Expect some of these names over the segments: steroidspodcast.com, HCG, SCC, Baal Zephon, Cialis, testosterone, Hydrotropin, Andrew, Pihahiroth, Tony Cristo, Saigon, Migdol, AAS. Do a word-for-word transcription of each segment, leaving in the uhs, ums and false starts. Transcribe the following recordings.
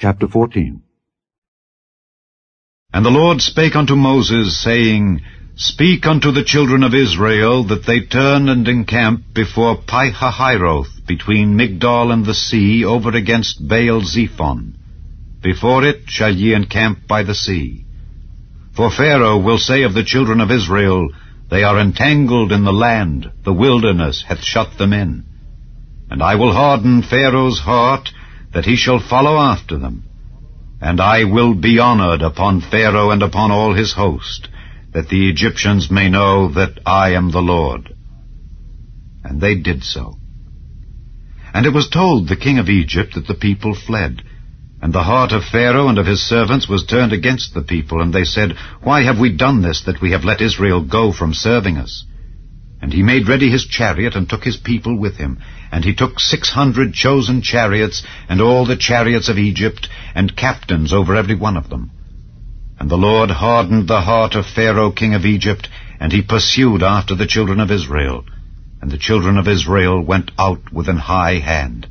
Chapter fourteen. And the Lord spake unto Moses, saying, Speak unto the children of Israel, that they turn and encamp before Pihahiroth, between Migdol and the sea, over against Baal Zephon. Before it shall ye encamp by the sea. For Pharaoh will say of the children of Israel, They are entangled in the land, the wilderness hath shut them in. And I will harden Pharaoh's heart, that he shall follow after them. And I will be honored upon Pharaoh and upon all his host, that the Egyptians may know that I am the Lord. And they did so. And it was told the king of Egypt that the people fled. And the heart of Pharaoh and of his servants was turned against the people, and they said, Why have we done this, that we have let Israel go from serving us? And he made ready his chariot, and took his people with him. And he took six hundred chosen chariots, and all the chariots of Egypt, and captains over every one of them. And the Lord hardened the heart of Pharaoh king of Egypt, and he pursued after the children of Israel. And the children of Israel went out with an high hand.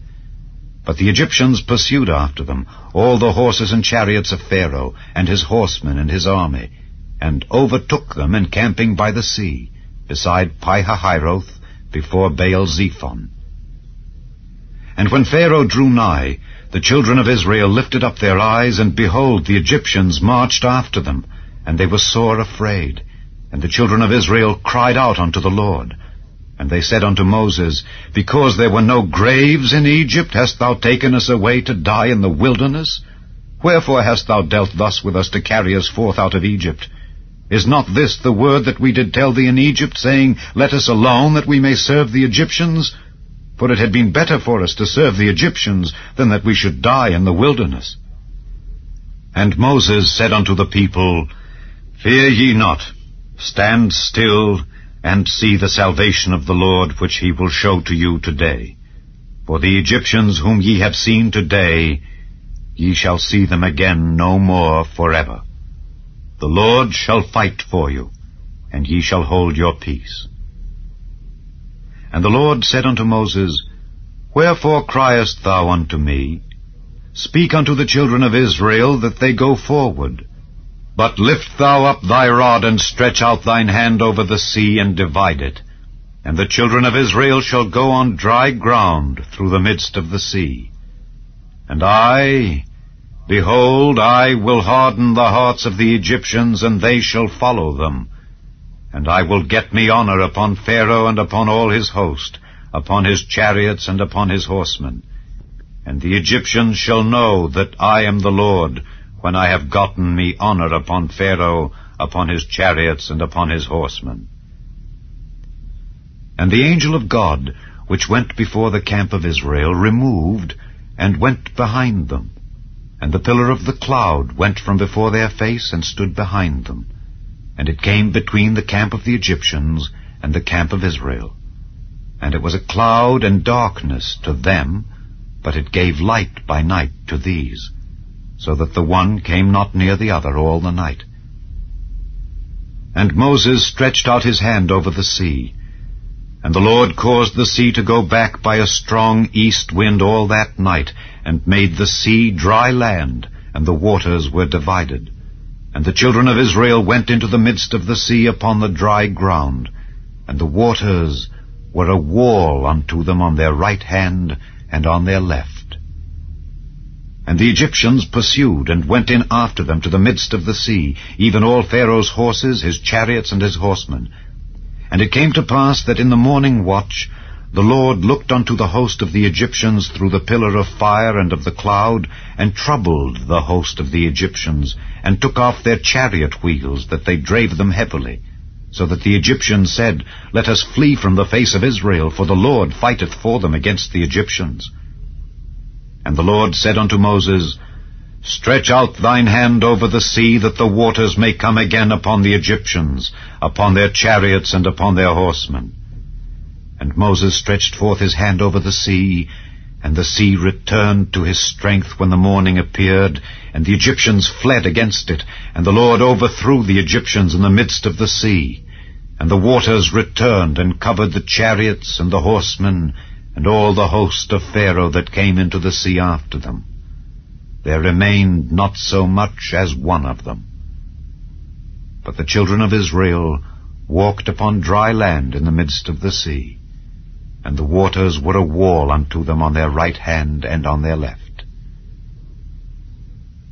But the Egyptians pursued after them, all the horses and chariots of Pharaoh, and his horsemen and his army, and overtook them encamping by the sea, beside Pihahiroth, before Baal Zephon. And when Pharaoh drew nigh, the children of Israel lifted up their eyes, and behold, the Egyptians marched after them, and they were sore afraid. And the children of Israel cried out unto the Lord. And they said unto Moses, Because there were no graves in Egypt, hast thou taken us away to die in the wilderness? Wherefore hast thou dealt thus with us to carry us forth out of Egypt? Is not this the word that we did tell thee in Egypt, saying, Let us alone, that we may serve the Egyptians? For it had been better for us to serve the Egyptians than that we should die in the wilderness. And Moses said unto the people, Fear ye not, stand still, and see the salvation of the Lord, which he will show to you today. For the Egyptians whom ye have seen today, ye shall see them again no more forever. The Lord shall fight for you, and ye shall hold your peace. And the Lord said unto Moses, Wherefore criest thou unto me? Speak unto the children of Israel, that they go forward. But lift thou up thy rod, and stretch out thine hand over the sea, and divide it. And the children of Israel shall go on dry ground through the midst of the sea. And I, behold, I will harden the hearts of the Egyptians, and they shall follow them. And I will get me honor upon Pharaoh and upon all his host, upon his chariots and upon his horsemen. And the Egyptians shall know that I am the Lord, when I have gotten me honor upon Pharaoh, upon his chariots, and upon his horsemen. And the angel of God, which went before the camp of Israel, removed, and went behind them. And the pillar of the cloud went from before their face, and stood behind them. And it came between the camp of the Egyptians and the camp of Israel. And it was a cloud and darkness to them, but it gave light by night to these, so that the one came not near the other all the night. And Moses stretched out his hand over the sea, and the Lord caused the sea to go back by a strong east wind all that night, and made the sea dry land, and the waters were divided. And the children of Israel went into the midst of the sea upon the dry ground, and the waters were a wall unto them on their right hand and on their left. And the Egyptians pursued, and went in after them to the midst of the sea, even all Pharaoh's horses, his chariots, and his horsemen. And it came to pass that in the morning watch the Lord looked unto the host of the Egyptians through the pillar of fire and of the cloud, and troubled the host of the Egyptians, and took off their chariot wheels, that they drave them heavily. So that the Egyptians said, Let us flee from the face of Israel, for the Lord fighteth for them against the Egyptians. And the Lord said unto Moses, Stretch out thine hand over the sea, that the waters may come again upon the Egyptians, upon their chariots and upon their horsemen. And Moses stretched forth his hand over the sea, and the sea returned to his strength when the morning appeared, and the Egyptians fled against it, and the Lord overthrew the Egyptians in the midst of the sea. And the waters returned, and covered the chariots and the horsemen, and all the host of Pharaoh that came into the sea after them. there remained not so much as one of them. But the children of Israel walked upon dry land in the midst of the sea, and the waters were a wall unto them on their right hand and on their left.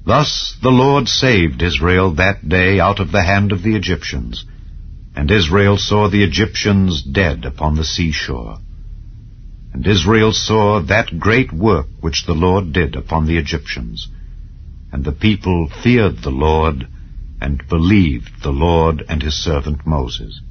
Thus the Lord saved Israel that day out of the hand of the Egyptians, and Israel saw the Egyptians dead upon the seashore. And Israel saw that great work which the Lord did upon the Egyptians. And the people feared the Lord, and believed the Lord and his servant Moses.